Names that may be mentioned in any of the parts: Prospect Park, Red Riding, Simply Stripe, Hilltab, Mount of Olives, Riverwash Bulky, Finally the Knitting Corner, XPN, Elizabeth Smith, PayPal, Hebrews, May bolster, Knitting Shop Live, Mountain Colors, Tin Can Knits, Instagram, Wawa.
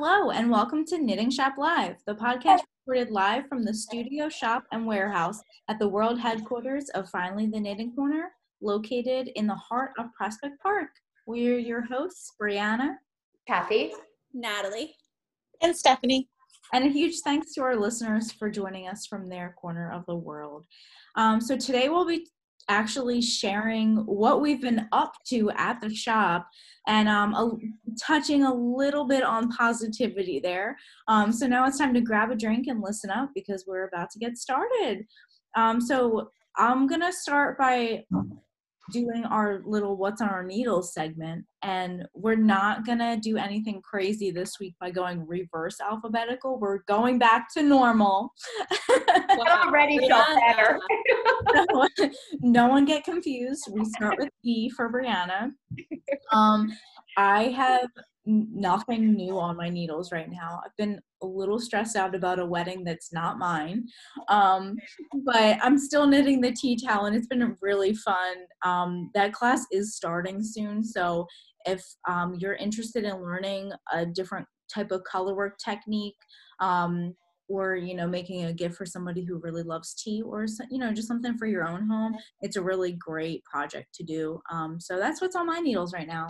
Hello and welcome to Knitting Shop Live, the podcast recorded live from the studio, shop, and warehouse at the world headquarters of Finally the Knitting Corner, located in the heart of Prospect Park. We're your hosts, Brianna, Kathy, Natalie, and Stephanie. And a huge thanks to our listeners for joining us from their corner of the world. So today we'll be actually sharing what we've been up to at the shop and touching a little bit on positivity there. So now it's time to grab a drink and listen up because we're about to get started. So I'm going to start by doing our little What's on Our Needles segment, and we're not going to do anything crazy this week by going reverse alphabetical. We're going back to normal. Well, I'm ready to feel better. No one get confused. We start with E for Brianna. I have nothing new on my needles right now. I've been a little stressed out about a wedding that's not mine, but I'm still knitting the tea towel and it's been really fun. That class is starting soon, so if you're interested in learning a different type of colorwork technique, or, you know, making a gift for somebody who really loves tea, or, you know, just something for your own home, it's a really great project to do. So that's what's on my needles right now.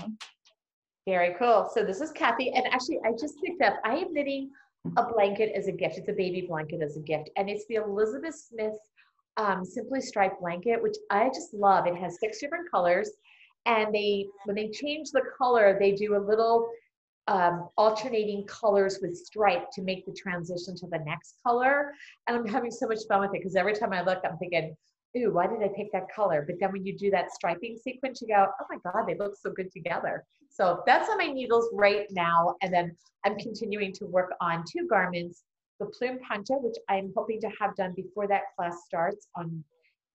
Very cool. So this is Kathy, and actually I just picked up, I am knitting a blanket as a gift. It's a baby blanket as a gift, and it's the Elizabeth Smith Simply Stripe blanket, which I just love. It has 6 different colors, and when they change the color, they do a little alternating colors with stripe to make the transition to the next color, and I'm having so much fun with it because every time I look, I'm thinking, ooh, why did I pick that color? But then when you do that striping sequence, you go, oh my God, they look so good together. So that's on my needles right now. And then I'm continuing to work on 2 garments, the plume poncho, which I'm hoping to have done before that class starts on,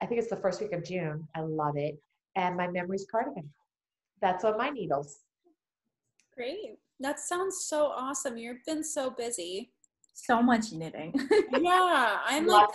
I think it's the first week of June. I love it. And my memories cardigan. That's on my needles. Great. That sounds so awesome. You've been so busy. So much knitting. Yeah, I'm like,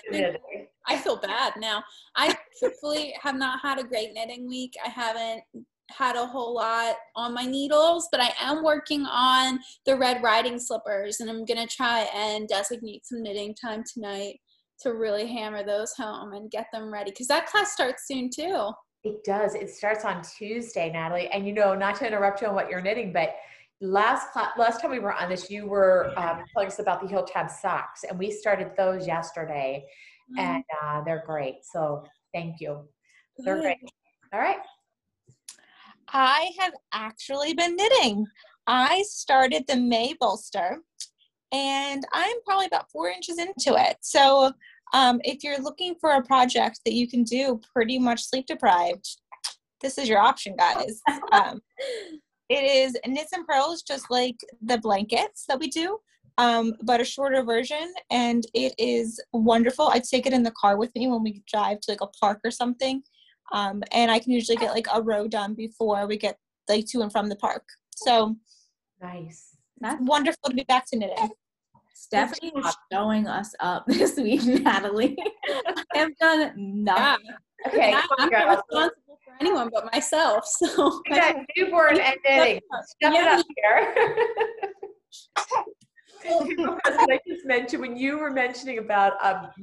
I feel bad now. I truthfully have not had a great knitting week. I haven't had a whole lot on my needles, but I am working on the Red Riding slippers, and I'm going to try and designate some knitting time tonight to really hammer those home and get them ready, because that class starts soon too. It does. It starts on Tuesday, Natalie. And, you know, not to interrupt you on what you're knitting, but last time we were on this, you were telling us about the Hilltab socks, and we started those yesterday, and they're great. So thank you. They're great. All right. I have actually been knitting. I started the May bolster, and I'm probably about 4 inches into it. So if you're looking for a project that you can do pretty much sleep deprived, this is your option, guys. It is knits and purls, just like the blankets that we do, but a shorter version, and it is wonderful. I take it in the car with me when we drive to like a park or something, and I can usually get like a row done before we get like to and from the park. So nice. That's wonderful to be back to knitting. Stephanie is showing us up this week, Natalie. I have done nothing. Yeah. Okay, I'm not responsible for anyone but myself. So you got newborn and knitting. Step it up here. I just mentioned when you were mentioning about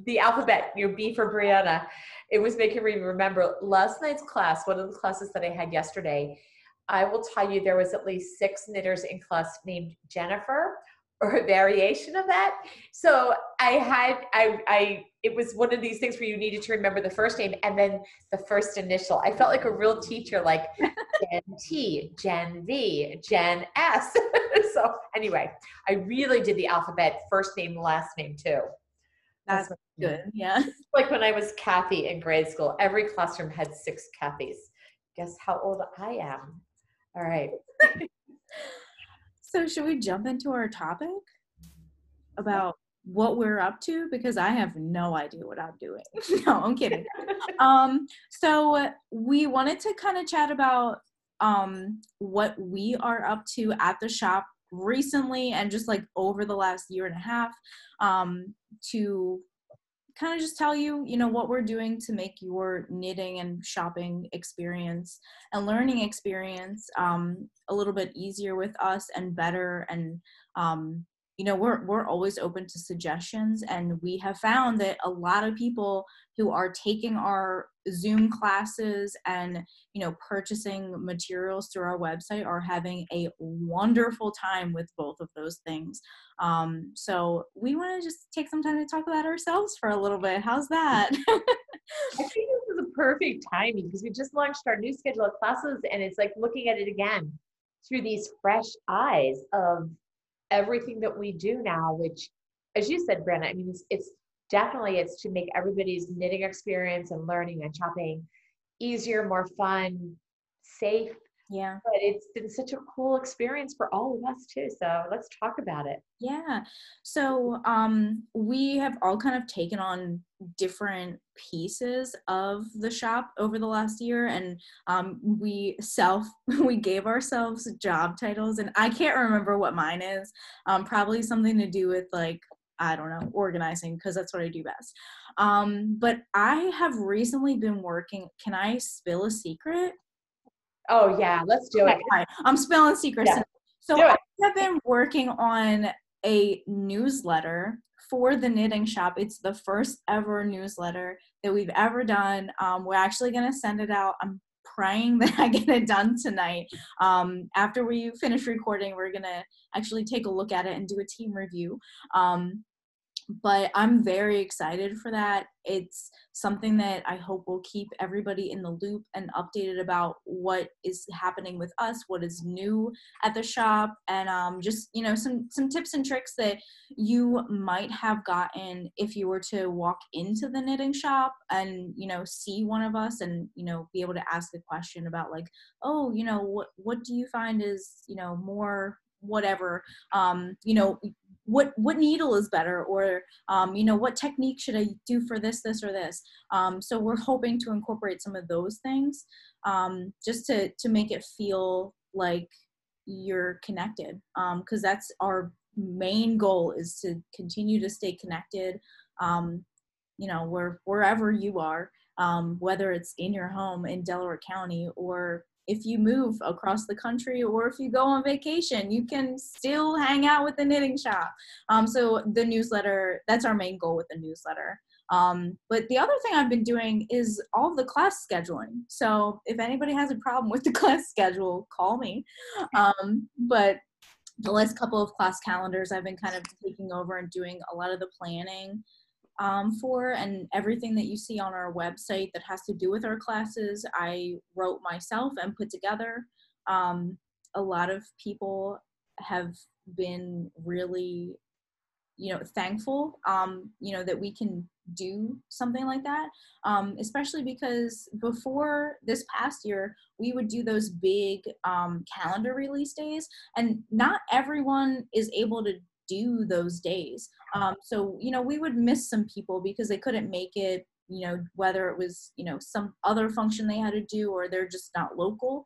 the alphabet, your B for Brianna, it was making me remember last night's class. One of the classes that I had yesterday, I will tell you there was at least 6 knitters in class named Jennifer, or a variation of that. So it was one of these things where you needed to remember the first name and then the first initial. I felt like a real teacher, like Gen T, Gen V, Gen S. So anyway, I really did the alphabet, first name, last name too. That's good. Yeah. Like when I was Kathy in grade school, every classroom had 6 Kathys. Guess how old I am. All right. So should we jump into our topic about what we're up to? Because I have no idea what I'm doing. No, I'm kidding. So we wanted to kind of chat about what we are up to at the shop recently and just like over the last year and a half, to kind of just tell you, you know, what we're doing to make your knitting and shopping experience and learning experience a little bit easier with us and better. And, you know, we're always open to suggestions, and we have found that a lot of people who are taking our Zoom classes and, you know, purchasing materials through our website are having a wonderful time with both of those things. So we want to just take some time to talk about ourselves for a little bit. How's that? I think this is the perfect timing because we just launched our new schedule of classes, and it's like looking at it again through these fresh eyes of everything that we do now, which, as you said, Brenna, I mean, it's to make everybody's knitting experience and learning and shopping easier, more fun, safe. Yeah. But it's been such a cool experience for all of us too. So let's talk about it. Yeah. So we have all kind of taken on different pieces of the shop over the last year, and we gave ourselves job titles, and I can't remember what mine is. Probably something to do with, like, I don't know, organizing, because that's what I do best. But I have recently been working. Can I spill a secret? Oh yeah, let's do it. Right. I'm spilling secrets. Yeah. So I have been working on a newsletter for the knitting shop. It's the first ever newsletter that we've ever done. We're actually going to send it out. I'm praying that I get it done tonight. After we finish recording, we're going to actually take a look at it and do a team review. But I'm very excited for that. It's something that I hope will keep everybody in the loop and updated about what is happening with us, what is new at the shop, and just, you know, some tips and tricks that you might have gotten if you were to walk into the knitting shop and, you know, see one of us and, you know, be able to ask the question about, like, oh, you know, what do you find is, you know, more whatever, you know, what needle is better, or, you know, what technique should I do for this, or this. So we're hoping to incorporate some of those things, just to make it feel like you're connected. 'Cause that's our main goal, is to continue to stay connected. You know, wherever you are, whether it's in your home in Delaware County, or if you move across the country, or if you go on vacation, you can still hang out with the knitting shop. So the newsletter, that's our main goal with the newsletter. But the other thing I've been doing is all the class scheduling. So if anybody has a problem with the class schedule, call me. But the last couple of class calendars, I've been kind of taking over and doing a lot of the planning for, and everything that you see on our website that has to do with our classes, I wrote myself and put together. A lot of people have been really, you know, thankful, you know, that we can do something like that, especially because before this past year, we would do those big calendar release days, and not everyone is able to do those days. So, you know, we would miss some people because they couldn't make it, you know, whether it was, you know, some other function they had to do, or they're just not local.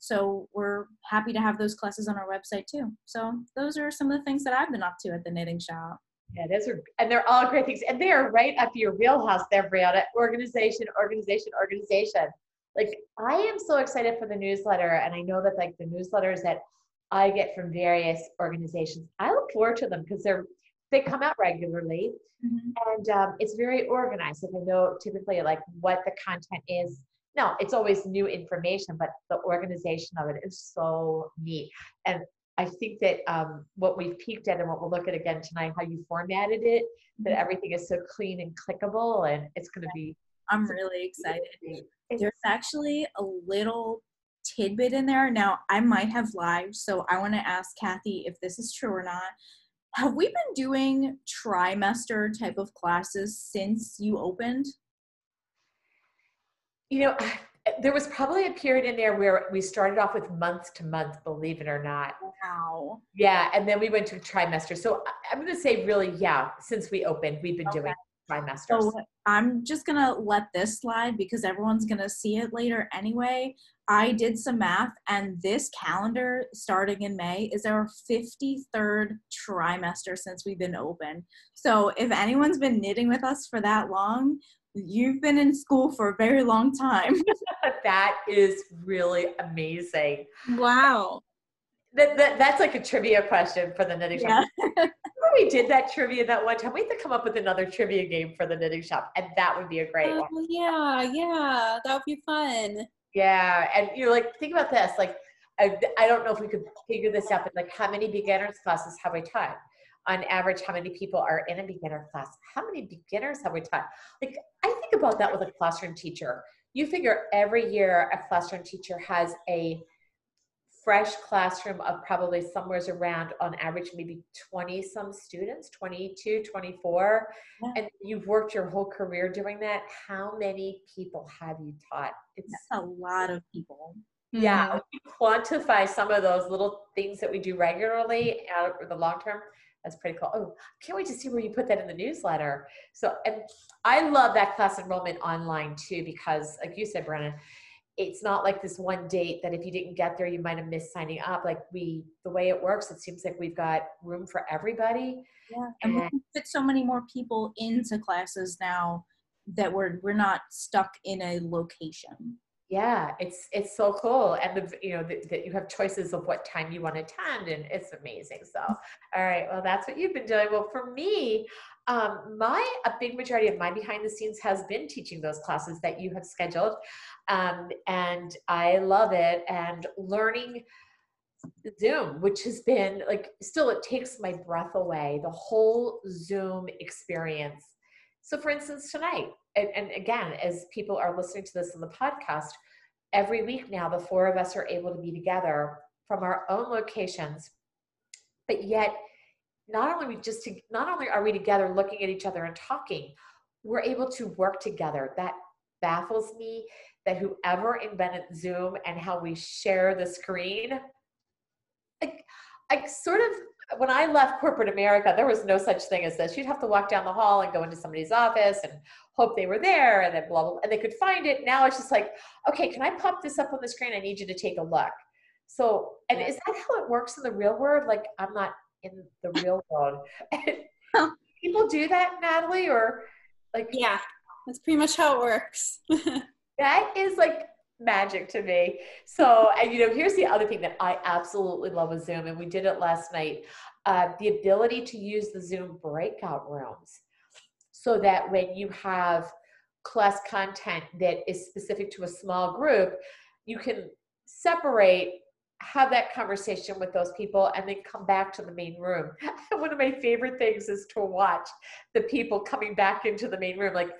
So we're happy to have those classes on our website too. So those are some of the things that I've been up to at the knitting shop. Yeah, and they're all great things. And they are right up your wheelhouse there, Brianna. Organization. Like, I am so excited for the newsletter. And I know that, like, the newsletters that I get from various organizations, I look forward to them because they come out regularly, and it's very organized. Like, I know typically, like, what the content is. No, it's always new information, but the organization of it is so neat. And I think that what we've peeked at, and what we'll look at again tonight, how you formatted it, that everything is so clean and clickable, and it's going to be. I'm really excited. There's actually a little tidbit in there. Now, I might have lied, so I want to ask Kathy if this is true or not. Have we been doing trimester type of classes since you opened? You know, there was probably a period in there where we started off with month to month, believe it or not. Wow. Yeah, and then we went to trimester. So I'm going to say, really, yeah, since we opened, we've been doing trimesters. So I'm just going to let this slide because everyone's going to see it later anyway. I did some math, and this calendar starting in May is our 53rd trimester since we've been open. So if anyone's been knitting with us for that long, you've been in school for a very long time. That is really amazing. Wow. That's like a trivia question for the Knitting Shop. Yeah. Remember we did that trivia that one time? We had to come up with another trivia game for the Knitting Shop, and that would be a great one. Yeah, that would be fun. Yeah, and you're like, think about this, like, I don't know if we could figure this out, but like, how many beginners classes have we taught? On average, how many people are in a beginner class? How many beginners have we taught? Like, I think about that with a classroom teacher. You figure every year a classroom teacher has a fresh classroom of probably somewhere around, on average, maybe 20-some students, 22, 24, yeah. And you've worked your whole career doing that. How many people have you taught? It's That's a lot of people. Yeah, mm-hmm. You quantify some of those little things that we do regularly over the long term. That's pretty cool. Oh, can't wait to see where you put that in the newsletter. So, and I love that class enrollment online too, because like you said, Brennan, it's not like this one date that if you didn't get there, you might've missed signing up. Like the way it works, it seems like we've got room for everybody. Yeah, and we can fit so many more people into classes now that we're not stuck in a location. Yeah, it's so cool. And that you have choices of what time you want to attend, and it's amazing. So, all right, well, that's what you've been doing. Well, for me, a big majority of my behind the scenes has been teaching those classes that you have scheduled. And I love it, and learning Zoom, which has been like, still, it takes my breath away, the whole Zoom experience. So for instance, tonight, and again, as people are listening to this on the podcast, every week now, the four of us are able to be together from our own locations, but yet not only are we together looking at each other and talking, we're able to work together. That baffles me, that whoever invented Zoom and how we share the screen, I sort of, when I left corporate America, there was no such thing as this. You'd have to walk down the hall and go into somebody's office and hope they were there, and then blah, blah, blah, and they could find it. Now it's just like, okay, can I pop this up on the screen? I need you to take a look. So, and is that how it works in the real world? Like, I'm not in the real world. People do that, Natalie, or like? Yeah, that's pretty much how it works. That is like magic to me. So, and here's the other thing that I absolutely love with Zoom, and we did it last night, the ability to use the Zoom breakout rooms, so that when you have class content that is specific to a small group, you can separate, have that conversation with those people, and then come back to the main room. One of my favorite things is to watch the people coming back into the main room, like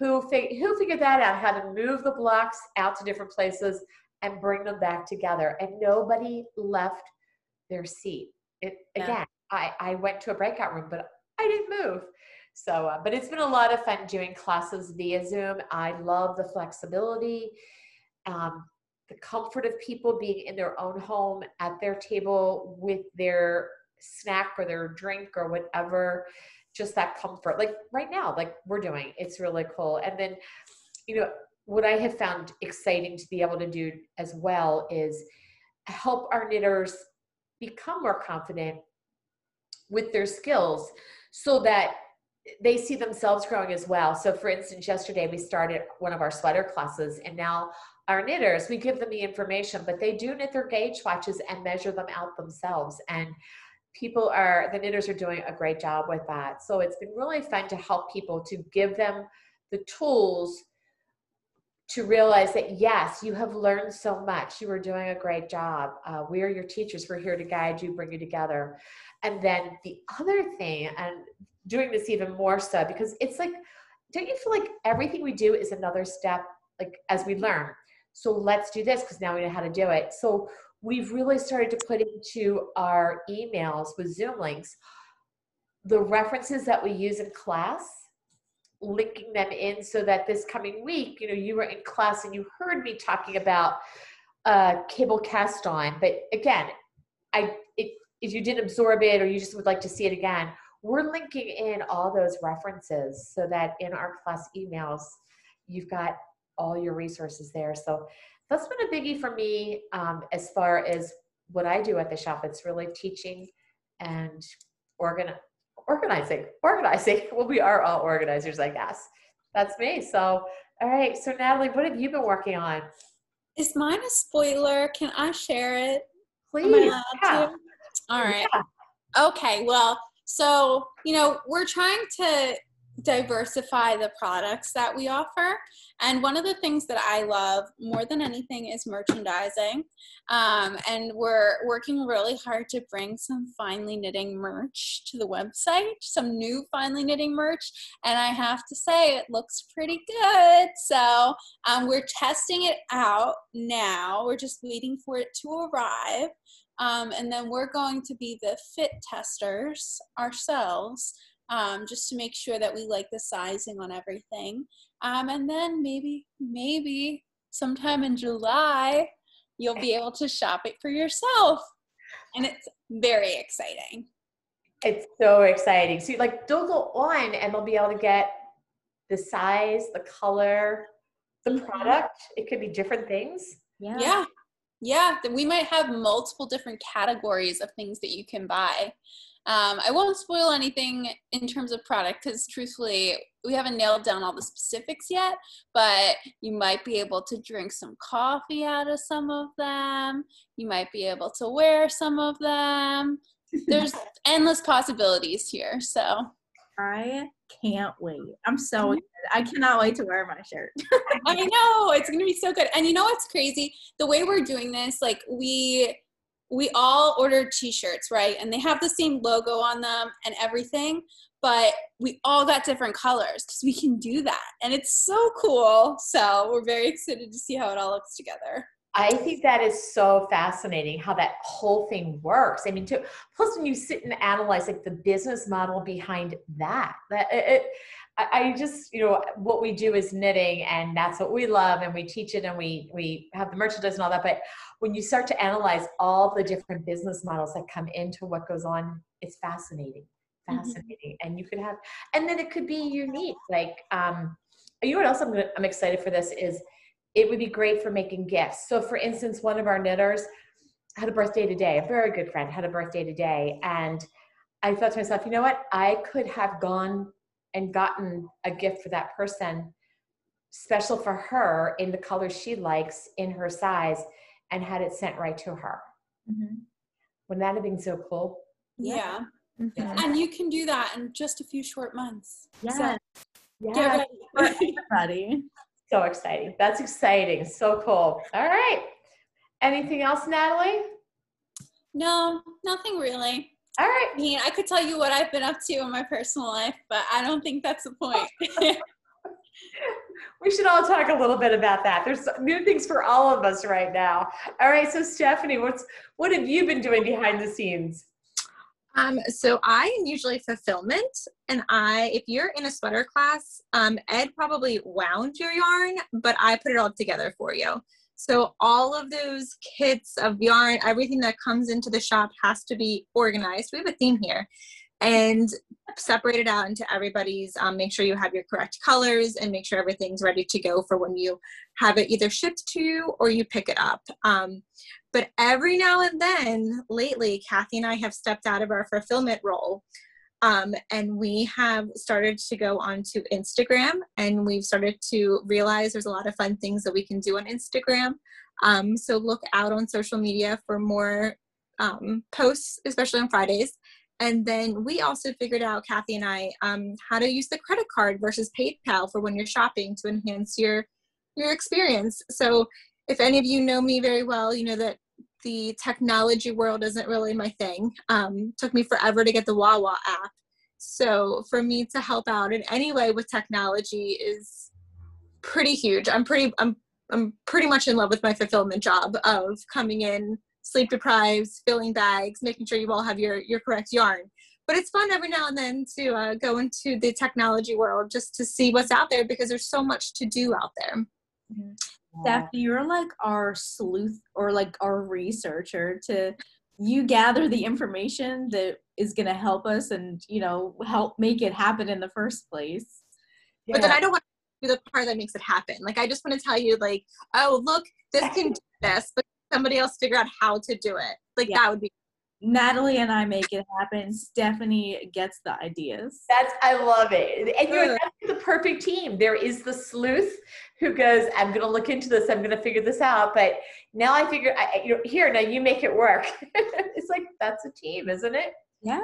who figured that out, how to move the blocks out to different places and bring them back together. And nobody left their seat. Again, I went to a breakout room, but I didn't move. So, but it's been a lot of fun doing classes via Zoom. I love the flexibility. The comfort of people being in their own home at their table with their snack or their drink or whatever, just that comfort. Like right now, like we're doing, it's really cool. And then, what I have found exciting to be able to do as well is help our knitters become more confident with their skills so that they see themselves growing as well. So for instance, yesterday we started one of our sweater classes, and now our knitters, we give them the information, but they do knit their gauge watches and measure them out themselves. And the knitters are doing a great job with that. So it's been really fun to help people, to give them the tools to realize that, yes, you have learned so much. You are doing a great job. We are your teachers. We're here to guide you, bring you together. And then the other thing, and doing this even more so, because it's like, don't you feel like everything we do is another step, like as we learn? So let's do this because now we know how to do it. So we've really started to put into our emails with Zoom links the references that we use in class, linking them in so that this coming week, you were in class and you heard me talking about cable cast on. But again, if you didn't absorb it or you just would like to see it again, we're linking in all those references so that in our class emails, you've got all your resources there. So That's been a biggie for me as far as what I do at the shop. It's really teaching and organizing. Well, we are all organizers, I guess. That's me. So, all right. So Natalie, what have you been working on? Is mine a spoiler? Can I share it? Please. Yeah. All right. Yeah. Okay. Well, so, you know, we're trying to diversify the products that we offer. And one of the things that I love more than anything is merchandising. And we're working really hard to bring some Finally Knitting merch to the website, some new Finally Knitting merch. And I have to say, it looks pretty good. So we're testing it out now. We're just waiting for it to arrive. And then we're going to be the fit testers ourselves, just to make sure that we like the sizing on everything. And then maybe sometime in July, you'll be able to shop it for yourself. And it's very exciting. It's so exciting. So like they'll go on and they'll be able to get the size, the color, the product. It could be different things. Yeah, we might have multiple different categories of things that you can buy. I won't spoil anything in terms of product because truthfully, we haven't nailed down all the specifics yet, but you might be able to drink some coffee out of some of them. You might be able to wear some of them. There's endless possibilities here, so. I can't wait. I'm so excited. I cannot wait to wear my shirt. I know, it's gonna be so good. And you know what's crazy? The way we're doing this, like we all ordered t-shirts, right? And they have the same logo on them and everything, but we all got different colors because we can do that. And it's so cool. So we're very excited to see how it all looks together. I think that is so fascinating how that whole thing works. I mean, plus when you sit and analyze like the business model behind that, I just, you know, what we do is knitting and that's what we love and we teach it and we have the merchandise and all that. But when you start to analyze all the different business models that come into what goes on, it's fascinating. Mm-hmm. And you could have, and then it could be unique. Like, you know what else I'm excited for this is it would be great for making gifts. So for instance, one of our knitters had a birthday today, a very good friend had a birthday today. And I thought to myself, you know what? I could have gone and gotten a gift for that person, special for her in the color she likes, in her size, and had it sent right to her. Mm-hmm. Wouldn't that have been so cool? Yeah. Mm-hmm. And you can do that in just a few short months. Yeah. Yeah. Everybody. So exciting. That's exciting. So cool. All right. Anything else, Natalie? No, nothing really. All right. I mean, I could tell you what I've been up to in my personal life, but I don't think that's the point. We should all talk a little bit about that. There's new things for all of us right now. All right. So Stephanie, what have you been doing behind the scenes? So I am usually fulfillment, and if you're in a sweater class, Ed probably wound your yarn, but I put it all together for you. So all of those kits of yarn, everything that comes into the shop has to be organized. We have a theme here and separated out into everybody's, make sure you have your correct colors and make sure everything's ready to go for when you have it either shipped to you or you pick it up. But every now and then lately, Kathy and I have stepped out of our fulfillment role. And we have started to go onto Instagram, and we've started to realize there's a lot of fun things that we can do on Instagram. So look out on social media for more posts, especially on Fridays. And then we also figured out, Kathy and I, how to use the credit card versus PayPal for when you're shopping to enhance your experience. So if any of you know me very well, you know that the technology world isn't really my thing. Took me forever to get the Wawa app. So for me to help out in any way with technology is pretty huge. I'm pretty much in love with my fulfillment job of coming in, sleep deprived, filling bags, making sure you all have your correct yarn. But it's fun every now and then to go into the technology world just to see what's out there because there's so much to do out there. Mm-hmm. Steph, you're like our sleuth or like our researcher to you gather the information that is going to help us and, you know, help make it happen in the first place. Yeah. But then I don't want be the part that makes it happen. Like, I just want to tell you, like, oh, look, this can do this, but somebody else figure out how to do it. Like, yeah. That would be. Natalie and I make it happen. Stephanie gets the ideas. I love it. And you're the perfect team. There is the sleuth who goes, I'm going to look into this. I'm going to figure this out. But now I figure, you're here, now you make it work. It's like, that's a team, isn't it? Yeah.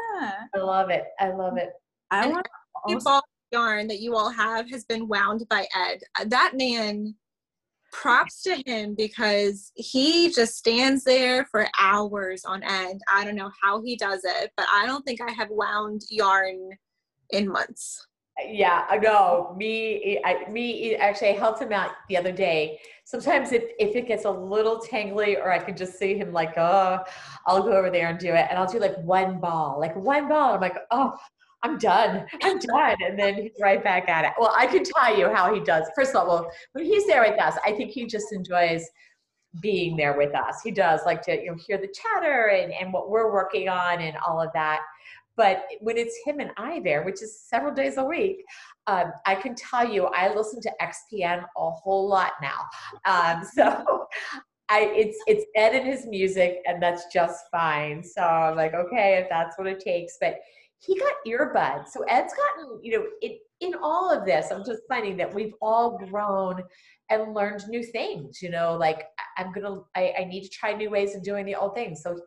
I love it. I love it. I want to also yarn that you all have has been wound by Ed. That man, props to him, because he just stands there for hours on end. I don't know how he does it, but I don't think I have wound yarn in months. Yeah, I know. Me actually, I helped him out the other day. Sometimes if it gets a little tangly, or I can just see him like, oh, I'll go over there and do it. And I'll do like one ball. I'm like, oh, I'm done. And then he's right back at it. Well, I can tell you how he does. First of all, well, when he's there with us, I think he just enjoys being there with us. He does like to hear the chatter and what we're working on and all of that. But when it's him and I there, which is several days a week, I can tell you, I listen to XPN a whole lot now. It's Ed and his music, and that's just fine. So I'm like, okay, if that's what it takes. But he got earbuds. So Ed's gotten, in all of this, I'm just finding that we've all grown and learned new things, like I need to try new ways of doing the old things. So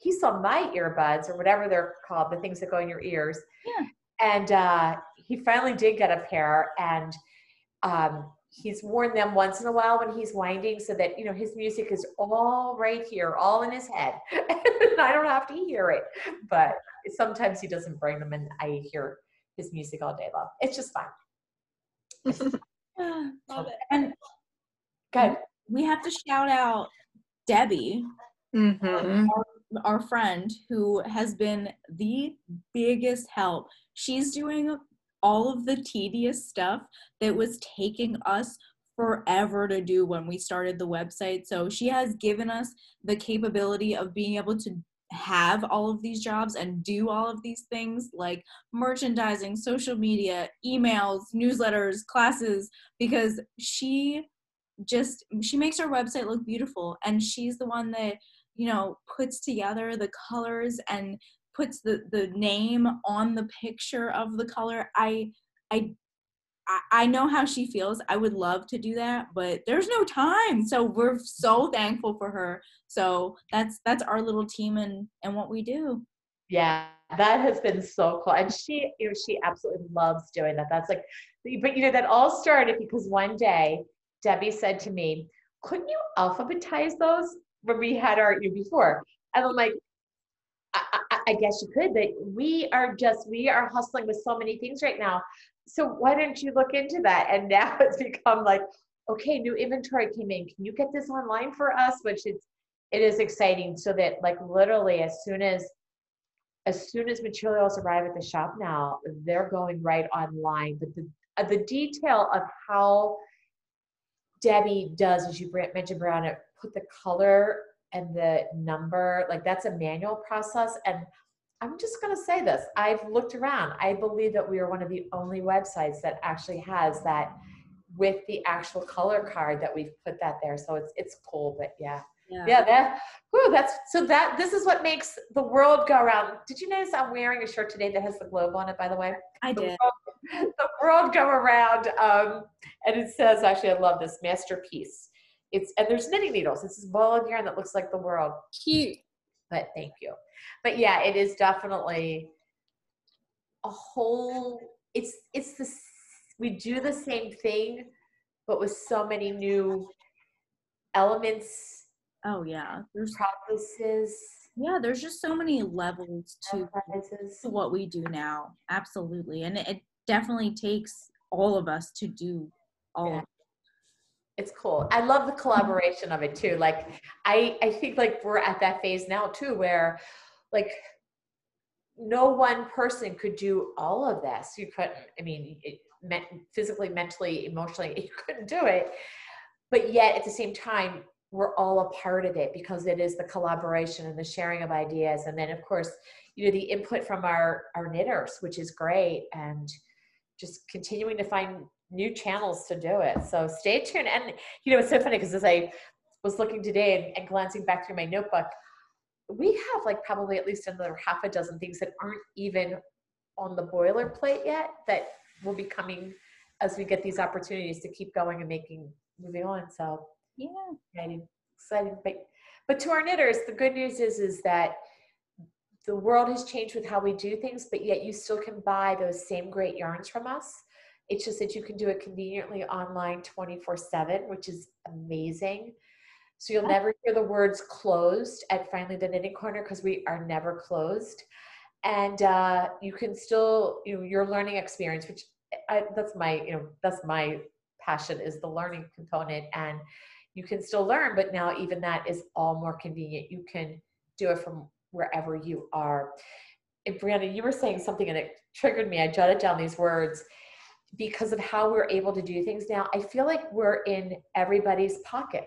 he saw my earbuds, or whatever they're called, the things that go in your ears. Yeah. And he finally did get a pair, and he's worn them once in a while when he's winding, so that, his music is all right here, all in his head. And I don't have to hear it, but sometimes he doesn't bring them, and I hear his music all day long. It's just fun. Love it. And good. We have to shout out Debbie, our friend, who has been the biggest help. She's doing all of the tedious stuff that was taking us forever to do when we started the website. So she has given us the capability of being able to have all of these jobs and do all of these things, like merchandising, social media, emails, newsletters, classes, because she makes our website look beautiful. And she's the one that, puts together the colors and puts the name on the picture of the color. I know how she feels. I would love to do that, but there's no time. So we're so thankful for her. So that's our little team and what we do. Yeah, that has been so cool. And she, she absolutely loves doing that. That's like, but that all started because one day Debbie said to me, couldn't you alphabetize those when we had our before? And I'm like, I guess you could, but we are hustling with so many things right now. So why don't you look into that? And now it's become like, okay, new inventory came in. Can you get this online for us? Which it is exciting, so that like literally as soon as materials arrive at the shop now, they're going right online. But the detail of how Debbie does, as you mentioned, Brianna, put the color and the number, like that's a manual process. And I'm just going to say this, I've looked around. I believe that we are one of the only websites that actually has that with the actual color card that we've put that there. So it's cool, but yeah. This is what makes the world go around. Did you notice I'm wearing a shirt today that has the globe on it, by the way? I did. The world go around. And it says, actually, I love this, masterpiece. And there's knitting needles. It's this ball of yarn that looks like the world. Cute. But thank you. But yeah, it is definitely a whole, we do the same thing, but with so many new elements. Oh yeah. There's processes. Yeah. There's just so many levels to what we do now. Absolutely. And it definitely takes all of us to do all of it. It's cool. I love the collaboration of it too. Like I think like we're at that phase now too, where like no one person could do all of this. You couldn't, it meant physically, mentally, emotionally, you couldn't do it. But yet at the same time, we're all a part of it, because it is the collaboration and the sharing of ideas. And then of course, the input from our knitters, which is great. And just continuing to find new channels to do it. So stay tuned. And you know, it's so funny because as I was looking today and glancing back through my notebook, we have like probably at least another half a dozen things that aren't even on the boilerplate yet that will be coming as we get these opportunities to keep going and moving on. So yeah, exciting. But to our knitters, the good news is that the world has changed with how we do things, but yet you still can buy those same great yarns from us. It's just that you can do it conveniently online 24/7, which is amazing. So you'll never hear the words closed at Finally the Knitting Corner, because we are never closed. And you can still, you know, your learning experience, which that's my passion, is the learning component. And you can still learn, but now even that is all more convenient. You can do it from wherever you are. And Brianna, you were saying something and it triggered me. I jotted down these words. Because of how we're able to do things now, I feel like we're in everybody's pocket.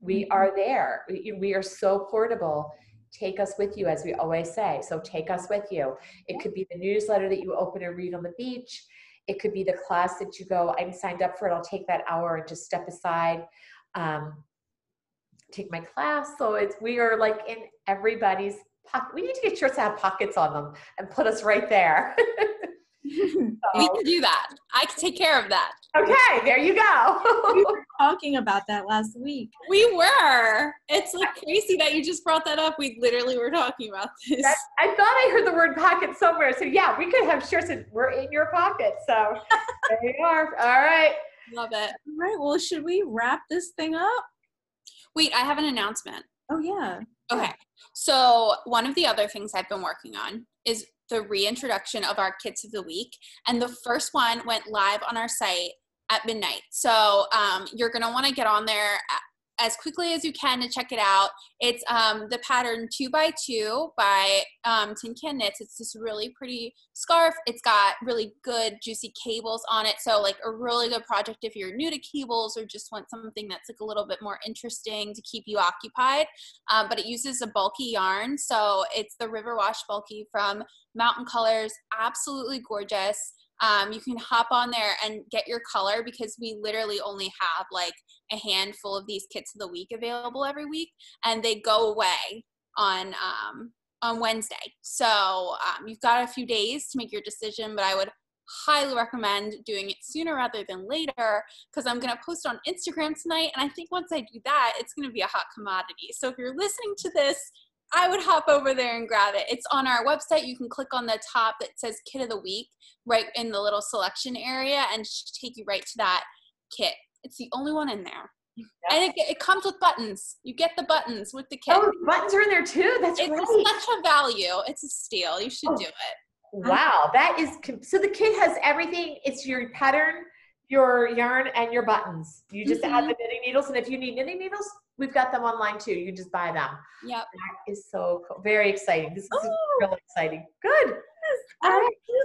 We are there. We are so portable. Take us with you, as we always say. So take us with you. It could be the newsletter that you open and read on the beach. It could be the class that you go, I'm signed up for it, I'll take that hour and just step aside, take my class. So we are like in everybody's pocket. We need to get shirts that have pockets on them and put us right there. We can do that. I can take care of that. Okay, there you go. We were talking about that last week. We were. It's like crazy that you just brought that up. We literally were talking about this. I thought I heard the word pocket somewhere. So yeah, we could have shirts and we're in your pocket. So there you are. All right. Love it. All right. Well, should we wrap this thing up? Wait, I have an announcement. Oh yeah. Okay. So one of the other things I've been working on is the reintroduction of our kits of the week. And the first one went live on our site at midnight. So you're gonna wanna get on there as quickly as you can to check it out. It's the pattern 2x2 by Tin Can Knits. It's this really pretty scarf. It's got really good juicy cables on it. So like a really good project if you're new to cables or just want something that's like a little bit more interesting to keep you occupied. But it uses a bulky yarn. So it's the Riverwash Bulky from Mountain Colors. Absolutely gorgeous. You can hop on there and get your color, because we literally only have like a handful of these kits of the week available every week, and they go away on Wednesday. So you've got a few days to make your decision, but I would highly recommend doing it sooner rather than later, because I'm going to post on Instagram tonight, and I think once I do that, it's going to be a hot commodity. So if you're listening to this, I would hop over there and grab it. It's on our website. You can click on the top that says Kit of the Week right in the little selection area and take you right to that kit. It's the only one in there. Yep. And it comes with buttons. You get the buttons with the kit. Oh, buttons are in there too? That's right. It's such a value. It's a steal. You should do it. Wow. That is, so the kit has everything. It's your pattern, your yarn, and your buttons. You just add the knitting needles, and if you need knitting needles, we've got them online too. You just buy them. Yep. That is so cool. Very exciting. This is really exciting. Good. Yes,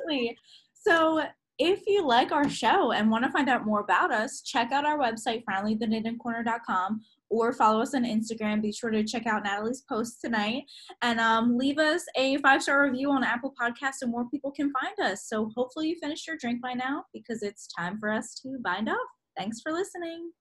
absolutely. So if you like our show and want to find out more about us, check out our website, finallytheknittingcorner.com, or follow us on Instagram. Be sure to check out Natalie's posts tonight, and leave us a 5-star review on Apple Podcasts so more people can find us. So hopefully you finished your drink by now, because it's time for us to bind off. Thanks for listening.